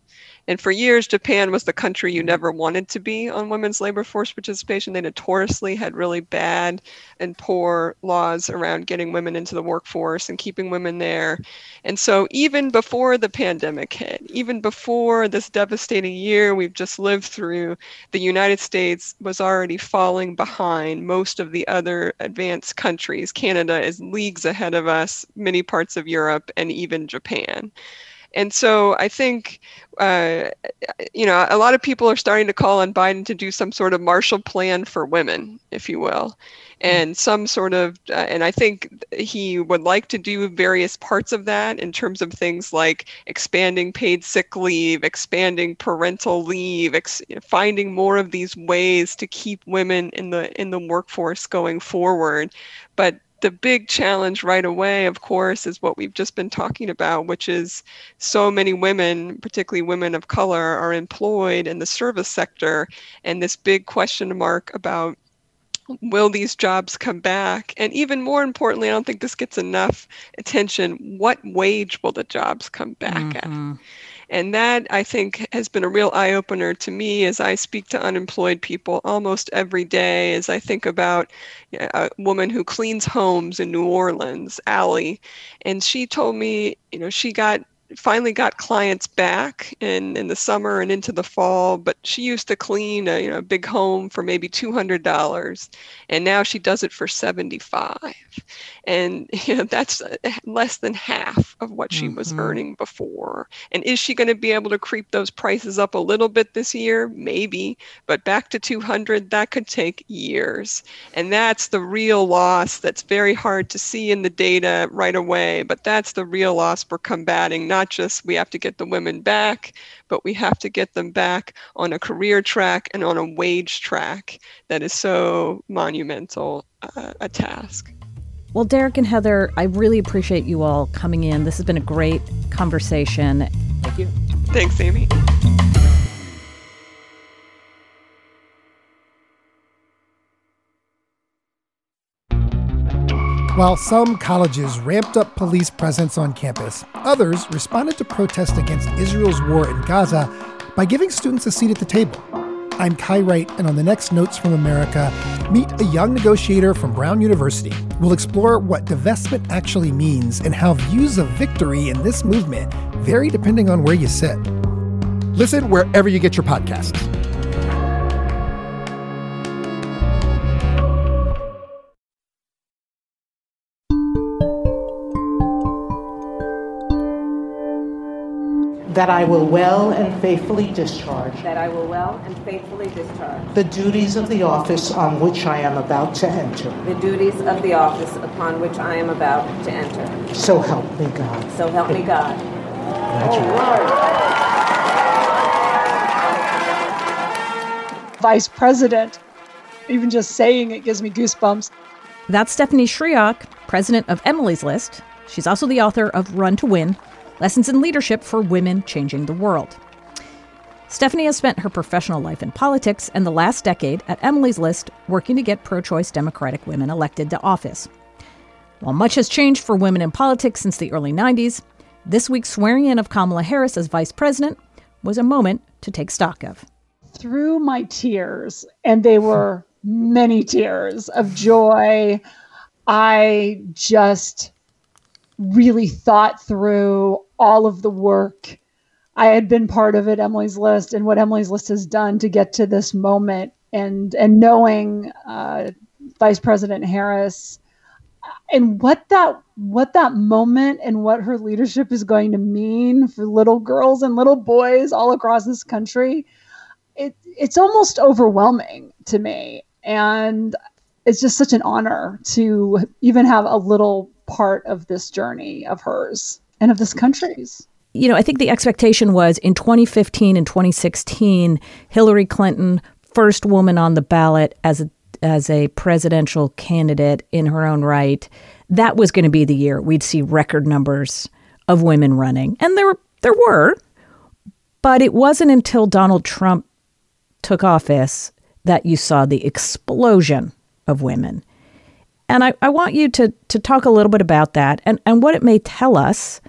And for years, Japan was the country you never wanted to be on women's labor force participation. They notoriously had really bad and poor laws around getting women into the workforce and keeping women there. And so even before the pandemic hit, even before this devastating year we've just lived through, the United States was already falling behind most of the other advanced countries. Canada is leagues ahead of us, many parts of Europe, and even Japan. And so I think, uh, you know, a lot of people are starting to call on Biden to do some sort of Marshall Plan for women, if you will, and some sort of, uh, and I think he would like to do various parts of that in terms of things like expanding paid sick leave, expanding parental leave, ex- finding more of these ways to keep women in the in the workforce going forward. But the big challenge right away, of course, is what we've just been talking about, which is so many women, particularly women of color, are employed in the service sector. And this big question mark about, will these jobs come back? And even more importantly, I don't think this gets enough attention, what wage will the jobs come back mm-hmm. at? And that, I think, has been a real eye-opener to me as I speak to unemployed people almost every day, as I think about a woman who cleans homes in New Orleans, Allie. And she told me, you know, she got finally got clients back in, in the summer and into the fall, but she used to clean a you know, big home for maybe two hundred dollars, and now she does it for seventy-five dollars. And you know, that's less than half of what she mm-hmm. was earning before. And is she going to be able to creep those prices up a little bit this year? Maybe, but back to two hundred dollars, that could take years. And that's the real loss that's very hard to see in the data right away, but that's the real loss we're combating. Not Not just we have to get the women back, but we have to get them back on a career track and on a wage track that is so monumental uh, a task. Well, Derek and Heather, I really appreciate you all coming in. This has been a great conversation. Thank you. Thanks, Amy. While some colleges ramped up police presence on campus, others responded to protests against Israel's war in Gaza by giving students a seat at the table. I'm Kai Wright, and on the next Notes from America, meet a young negotiator from Brown University. We'll explore what divestment actually means and how views of victory in this movement vary depending on where you sit. Listen wherever you get your podcasts. That I will well and faithfully discharge. That I will well and faithfully discharge. The duties of the office on which I am about to enter. The duties of the office upon which I am about to enter. So help me God. So help me God. Oh, Vice President. Even just saying it gives me goosebumps. That's Stephanie Shriok, president of EMILY's List. She's also the author of Run to Win: Lessons in Leadership for Women Changing the World. Stephanie has spent her professional life in politics and the last decade at EMILY's List working to get pro-choice Democratic women elected to office. While much has changed for women in politics since the early nineties, this week's swearing-in of Kamala Harris as vice president was a moment to take stock of. Through my tears, and they were many tears of joy, I just really thought through all of the work I had been part of at EMILY's List and what EMILY's List has done to get to this moment. And and knowing uh, Vice President Harris and what that what that moment and what her leadership is going to mean for little girls and little boys all across this country, it it's almost overwhelming to me. And it's just such an honor to even have a little part of this journey of hers and of this country's. You know, I think the expectation was in twenty fifteen and twenty sixteen, Hillary Clinton, first woman on the ballot as a, as a presidential candidate in her own right, that was going to be the year we'd see record numbers of women running. And there were, there were, but it wasn't until Donald Trump took office that you saw the explosion of women. And I, I want you to to talk a little bit about that and, and what it may tell us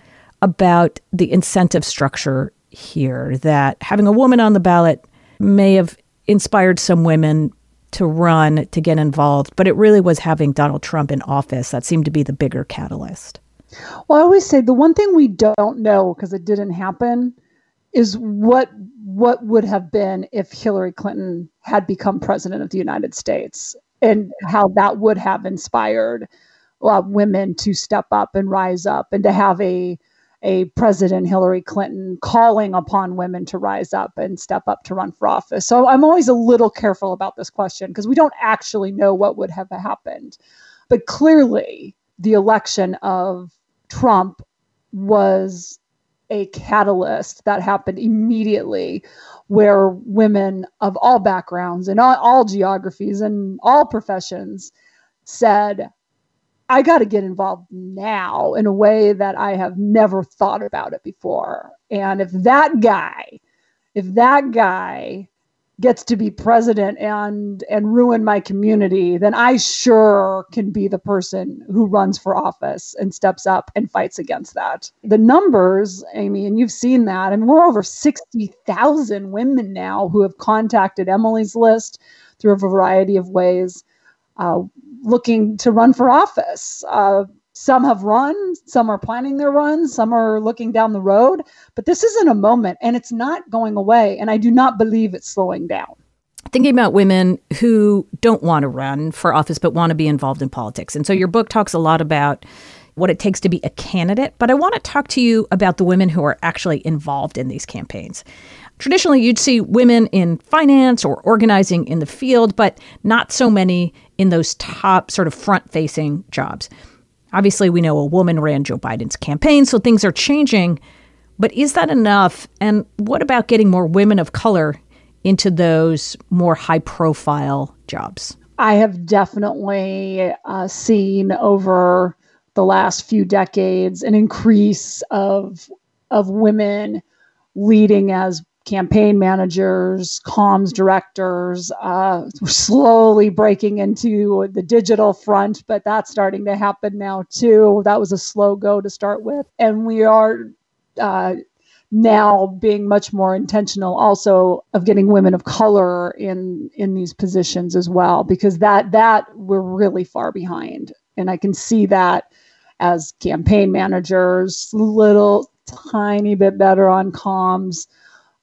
about the incentive structure here, that having a woman on the ballot may have inspired some women to run, to get involved, but it really was having Donald Trump in office that seemed to be the bigger catalyst. Well, I always say the one thing we don't know, because it didn't happen, is what what would have been if Hillary Clinton had become president of the United States, and how that would have inspired uh, women to step up and rise up, and to have a a President Hillary Clinton calling upon women to rise up and step up to run for office. So I'm always a little careful about this question because we don't actually know what would have happened. But clearly, the election of Trump was a catalyst that happened immediately, where women of all backgrounds and all, all geographies and all professions said, I got to get involved now in a way that I have never thought about it before. And if that guy, if that guy gets to be president and, and ruin my community, then I sure can be the person who runs for office and steps up and fights against that. The numbers, Amy, and you've seen that, and we're over sixty thousand women now who have contacted EMILY's List through a variety of ways, uh, looking to run for office. Uh, Some have run, some are planning their runs, some are looking down the road, but this isn't a moment and it's not going away. And I do not believe it's slowing down. Thinking about women who don't want to run for office, but want to be involved in politics. And so your book talks a lot about what it takes to be a candidate, but I want to talk to you about the women who are actually involved in these campaigns. Traditionally, you'd see women in finance or organizing in the field, but not so many in those top sort of front-facing jobs. Obviously, we know a woman ran Joe Biden's campaign, so things are changing. But is that enough? And what about getting more women of color into those more high-profile jobs? I have definitely uh, seen over the last few decades an increase of of women leading as campaign managers, comms directors. Uh, we're slowly breaking into the digital front, but that's starting to happen now too. That was a slow go to start with. And we are uh, now being much more intentional also of getting women of color in, in these positions as well, because that, that we're really far behind. And I can see that as campaign managers, little tiny bit better on comms.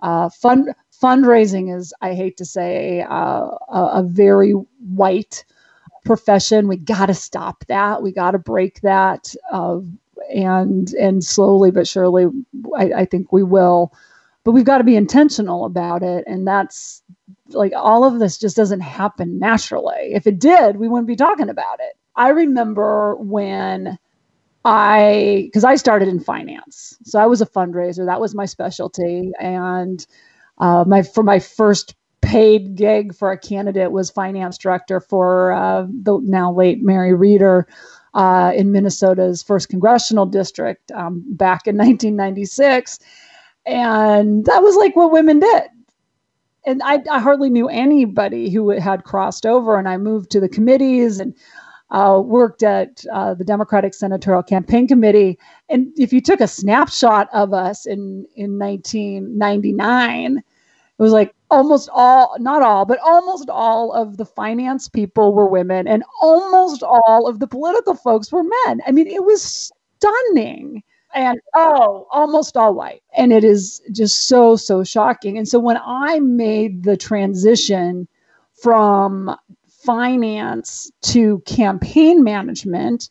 Uh, fund fundraising is, I hate to say, uh, a, a very white profession. We got to stop that. We got to break that. Uh, and and slowly but surely, I, I think we will. But we've got to be intentional about it. And that's like, all of this just doesn't happen naturally. If it did, we wouldn't be talking about it. I remember when I, because I started in finance. So I was a fundraiser. That was my specialty. And uh, my for my first paid gig for a candidate was finance director for uh, the now late Mary Reeder uh, in Minnesota's first congressional district um, back in nineteen ninety-six. And that was like what women did. And I, I hardly knew anybody who had crossed over. And I moved to the committees and uh, worked at uh, the Democratic Senatorial Campaign Committee. And if you took a snapshot of us in, in nineteen ninety-nine, it was like almost all, not all, but almost all of the finance people were women and almost all of the political folks were men. I mean, it was stunning. And, oh, almost all white. And it is just so, so shocking. And so when I made the transition from finance to campaign management,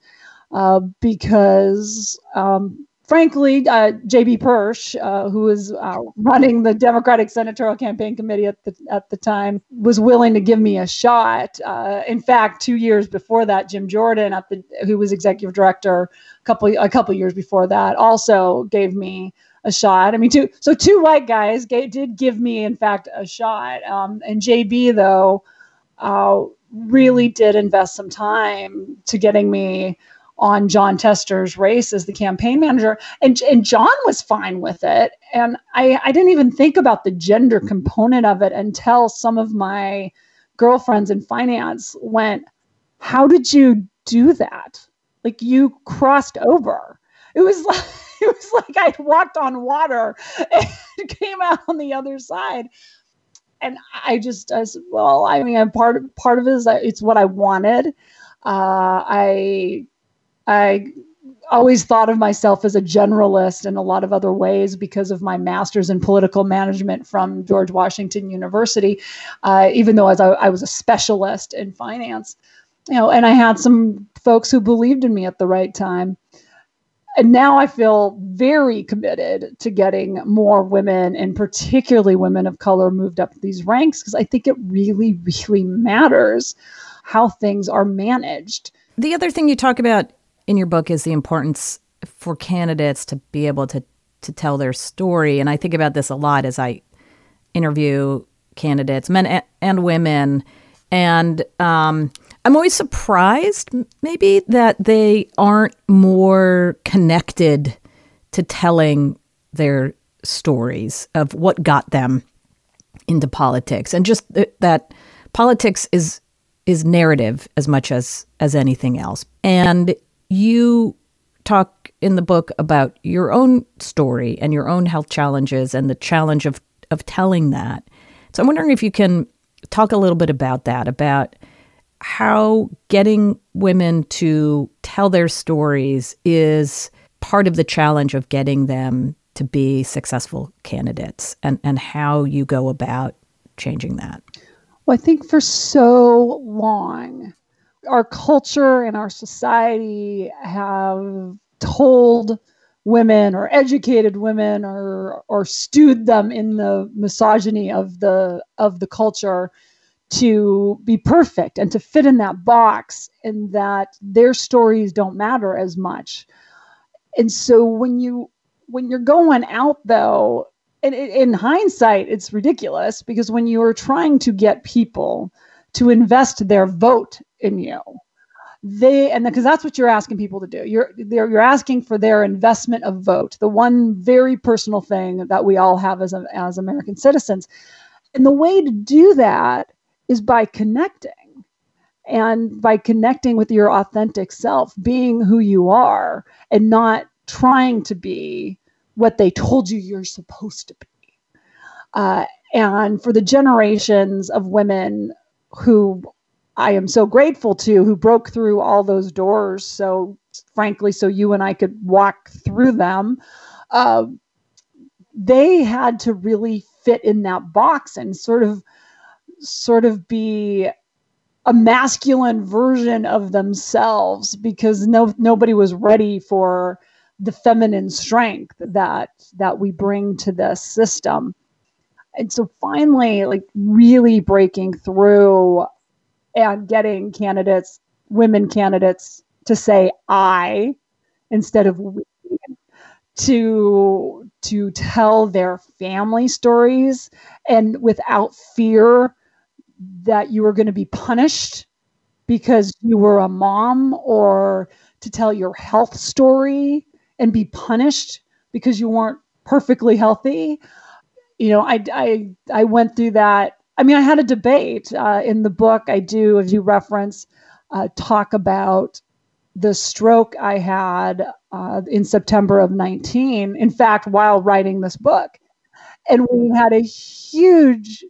uh, because, um, frankly, uh, J B. Persh, uh, who was uh, running the Democratic Senatorial Campaign Committee at the, at the time, was willing to give me a shot. Uh, in fact, two years before that, Jim Jordan, at the, who was executive director, couple a couple years before that, also gave me a shot. I mean, two so two white guys gave, did give me, in fact, a shot. Um, and J B, though, uh, really did invest some time to getting me on John Tester's race as the campaign manager. And, and John was fine with it. And I, I didn't even think about the gender component of it until some of my girlfriends in finance went, how did you do that? Like, you crossed over. It was like, it was like I walked on water and came out on the other side. And I just, I said, well, I mean, I'm part of, part of it is it's what I wanted. Uh, I, I always thought of myself as a generalist in a lot of other ways because of my master's in political management from George Washington University, uh, even though as I, I was a specialist in finance, you know, and I had some folks who believed in me at the right time. And now I feel very committed to getting more women, and particularly women of color, moved up these ranks, because I think it really, really matters how things are managed. The other thing you talk about in your book is the importance for candidates to be able to, to tell their story. And I think about this a lot as I interview candidates, men and women. And um, I'm always surprised maybe that they aren't more connected to telling their stories of what got them into politics. And just th- that politics is is narrative as much as as anything else. And you talk in the book about your own story and your own health challenges and the challenge of, of telling that. So I'm wondering if you can talk a little bit about that, about how getting women to tell their stories is part of the challenge of getting them to be successful candidates, and, and how you go about changing that. Well, I think for so long, our culture and our society have told women or educated women or or stewed them in the misogyny of the of the culture to be perfect and to fit in that box, and that their stories don't matter as much. And so when you when you're going out, though, and in hindsight, it's ridiculous, because when you are trying to get people to invest their vote in you, they, and because that's what you're asking people to do. You're you're asking for their investment of vote, the one very personal thing that we all have as a, as American citizens. And the way to do that is by connecting, and by connecting with your authentic self, being who you are, and not trying to be what they told you you're supposed to be. Uh, and for the generations of women who I am so grateful to, who broke through all those doors, so frankly, so you and I could walk through them, uh, they had to really fit in that box and sort of, sort of be a masculine version of themselves, because no nobody was ready for the feminine strength that that we bring to this system. And so finally, like really breaking through and getting candidates, women candidates, to say I instead of we, to to tell their family stories, and without fear that you were going to be punished because you were a mom, or to tell your health story and be punished because you weren't perfectly healthy. You know, I, I, I went through that. I mean, I had a debate uh, in the book. I do, as you reference, uh, talk about the stroke I had uh, in September of nineteen, in fact, while writing this book. And we had a huge,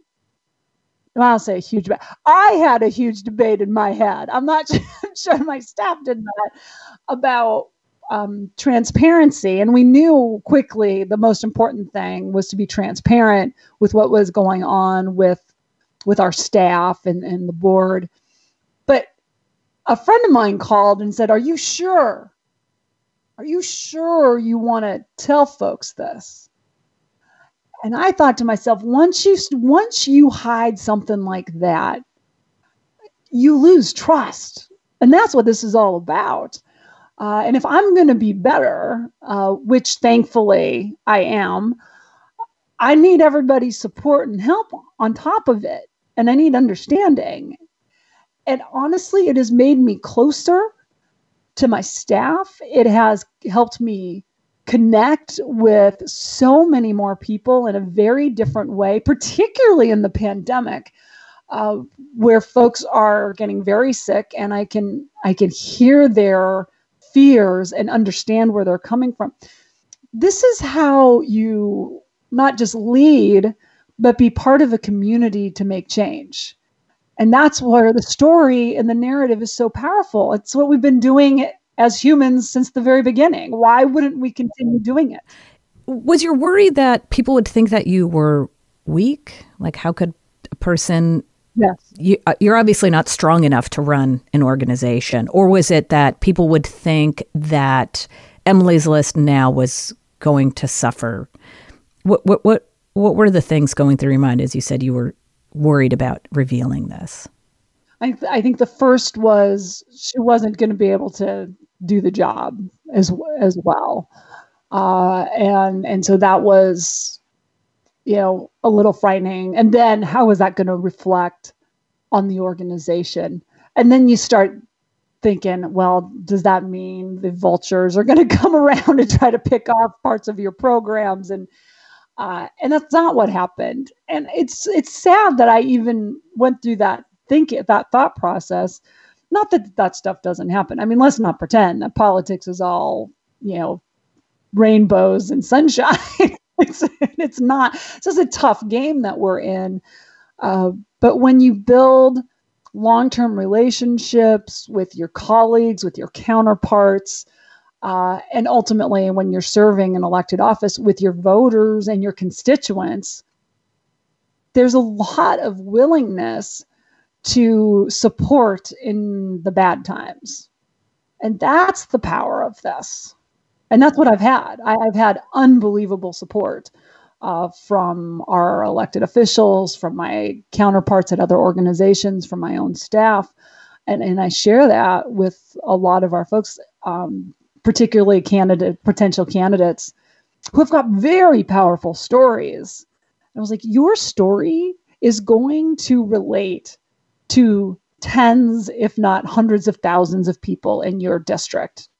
well, I'll say a huge debate. I had a huge debate in my head. I'm not I'm sure my staff did that, about Um, transparency. And we knew quickly the most important thing was to be transparent with what was going on with with our staff and, and the board. But a friend of mine called and said, are you sure? Are you sure you want to tell folks this? And I thought to myself, once you once you hide something like that, you lose trust. And that's what this is all about. Uh, and if I'm going to be better, uh, which thankfully I am, I need everybody's support and help on top of it. And I need understanding. And honestly, it has made me closer to my staff. It has helped me connect with so many more people in a very different way, particularly in the pandemic, uh, where folks are getting very sick, and I can I can hear their fears and understand where they're coming from. This is how you not just lead, but be part of a community to make change. And that's where the story and the narrative is so powerful. It's what we've been doing as humans since the very beginning. Why wouldn't we continue doing it? Was your worry that people would think that you were weak? Like, how could a person... Yes. You, you're obviously not strong enough to run an organization. Or was it that people would think that Emily's List now was going to suffer? What what what what were the things going through your mind as you said you were worried about revealing this? I, th- I think the first was she wasn't going to be able to do the job as as well, uh, and and so that was, you know, a little frightening. And then how was that going to reflect on the organization? And then you start thinking, well, does that mean the vultures are going to come around and try to pick off parts of your programs? And uh, and that's not what happened. And it's it's sad that I even went through that think that thought process. Not that that stuff doesn't happen. I mean, let's not pretend that politics is all, you know, rainbows and sunshine. It's, it's not, it's just a tough game that we're in. Uh, but when you build long-term relationships with your colleagues, with your counterparts, uh, and ultimately when you're serving an elected office with your voters and your constituents, there's a lot of willingness to support in the bad times. And that's the power of this. And that's what I've had. I, I've had unbelievable support uh, from our elected officials, from my counterparts at other organizations, from my own staff. And, and I share that with a lot of our folks, um, particularly candidate, potential candidates who have got very powerful stories. And I was like, your story is going to relate to tens, if not hundreds of thousands of people in your district.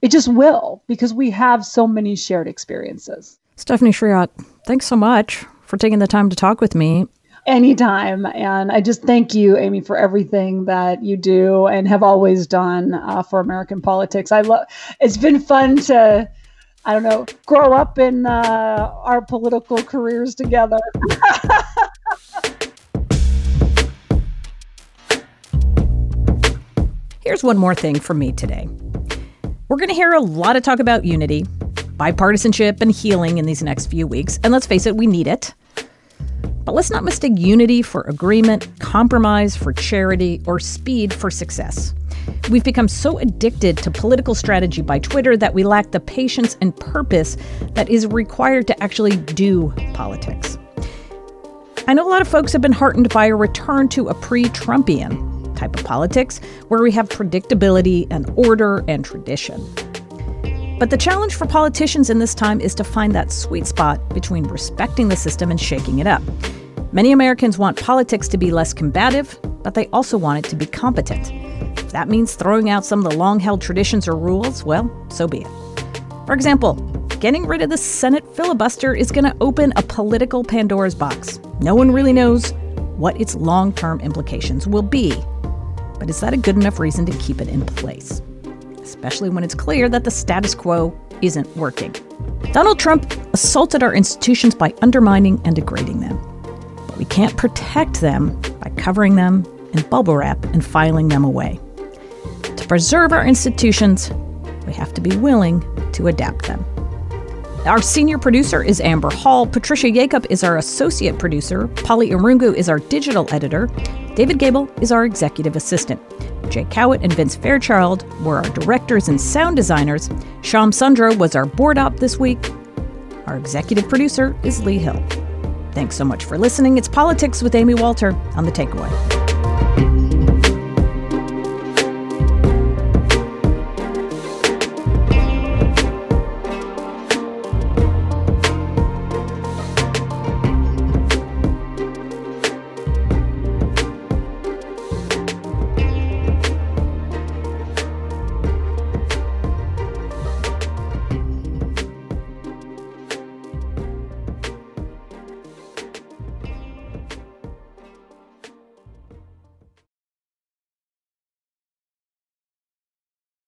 It just will, because we have so many shared experiences. Stephanie Shriot, thanks so much for taking the time to talk with me. Anytime. And I just thank you, Amy, for everything that you do and have always done uh, for American politics. I love. It's been fun to, I don't know, grow up in uh, our political careers together. Here's one more thing from me today. We're going to hear a lot of talk about unity, bipartisanship, and healing in these next few weeks. And let's face it, we need it. But let's not mistake unity for agreement, compromise for charity, or speed for success. We've become so addicted to political strategy by Twitter that we lack the patience and purpose that is required to actually do politics. I know a lot of folks have been heartened by a return to a pre-Trumpian type of politics, where we have predictability and order and tradition. But the challenge for politicians in this time is to find that sweet spot between respecting the system and shaking it up. Many Americans want politics to be less combative, but they also want it to be competent. If that means throwing out some of the long-held traditions or rules, well, so be it. For example, getting rid of the Senate filibuster is going to open a political Pandora's box. No one really knows what its long-term implications will be. But is that a good enough reason to keep it in place? Especially when it's clear that the status quo isn't working. Donald Trump assaulted our institutions by undermining and degrading them. But we can't protect them by covering them in bubble wrap and filing them away. To preserve our institutions, we have to be willing to adapt them. Our senior producer is Amber Hall. Patricia Yacob is our associate producer. Polly Irungu is our digital editor. David Gable is our executive assistant. Jay Cowett and Vince Fairchild were our directors and sound designers. Sham Sundra was our board op this week. Our executive producer is Lee Hill. Thanks so much for listening. It's Politics with Amy Walter on The Takeaway.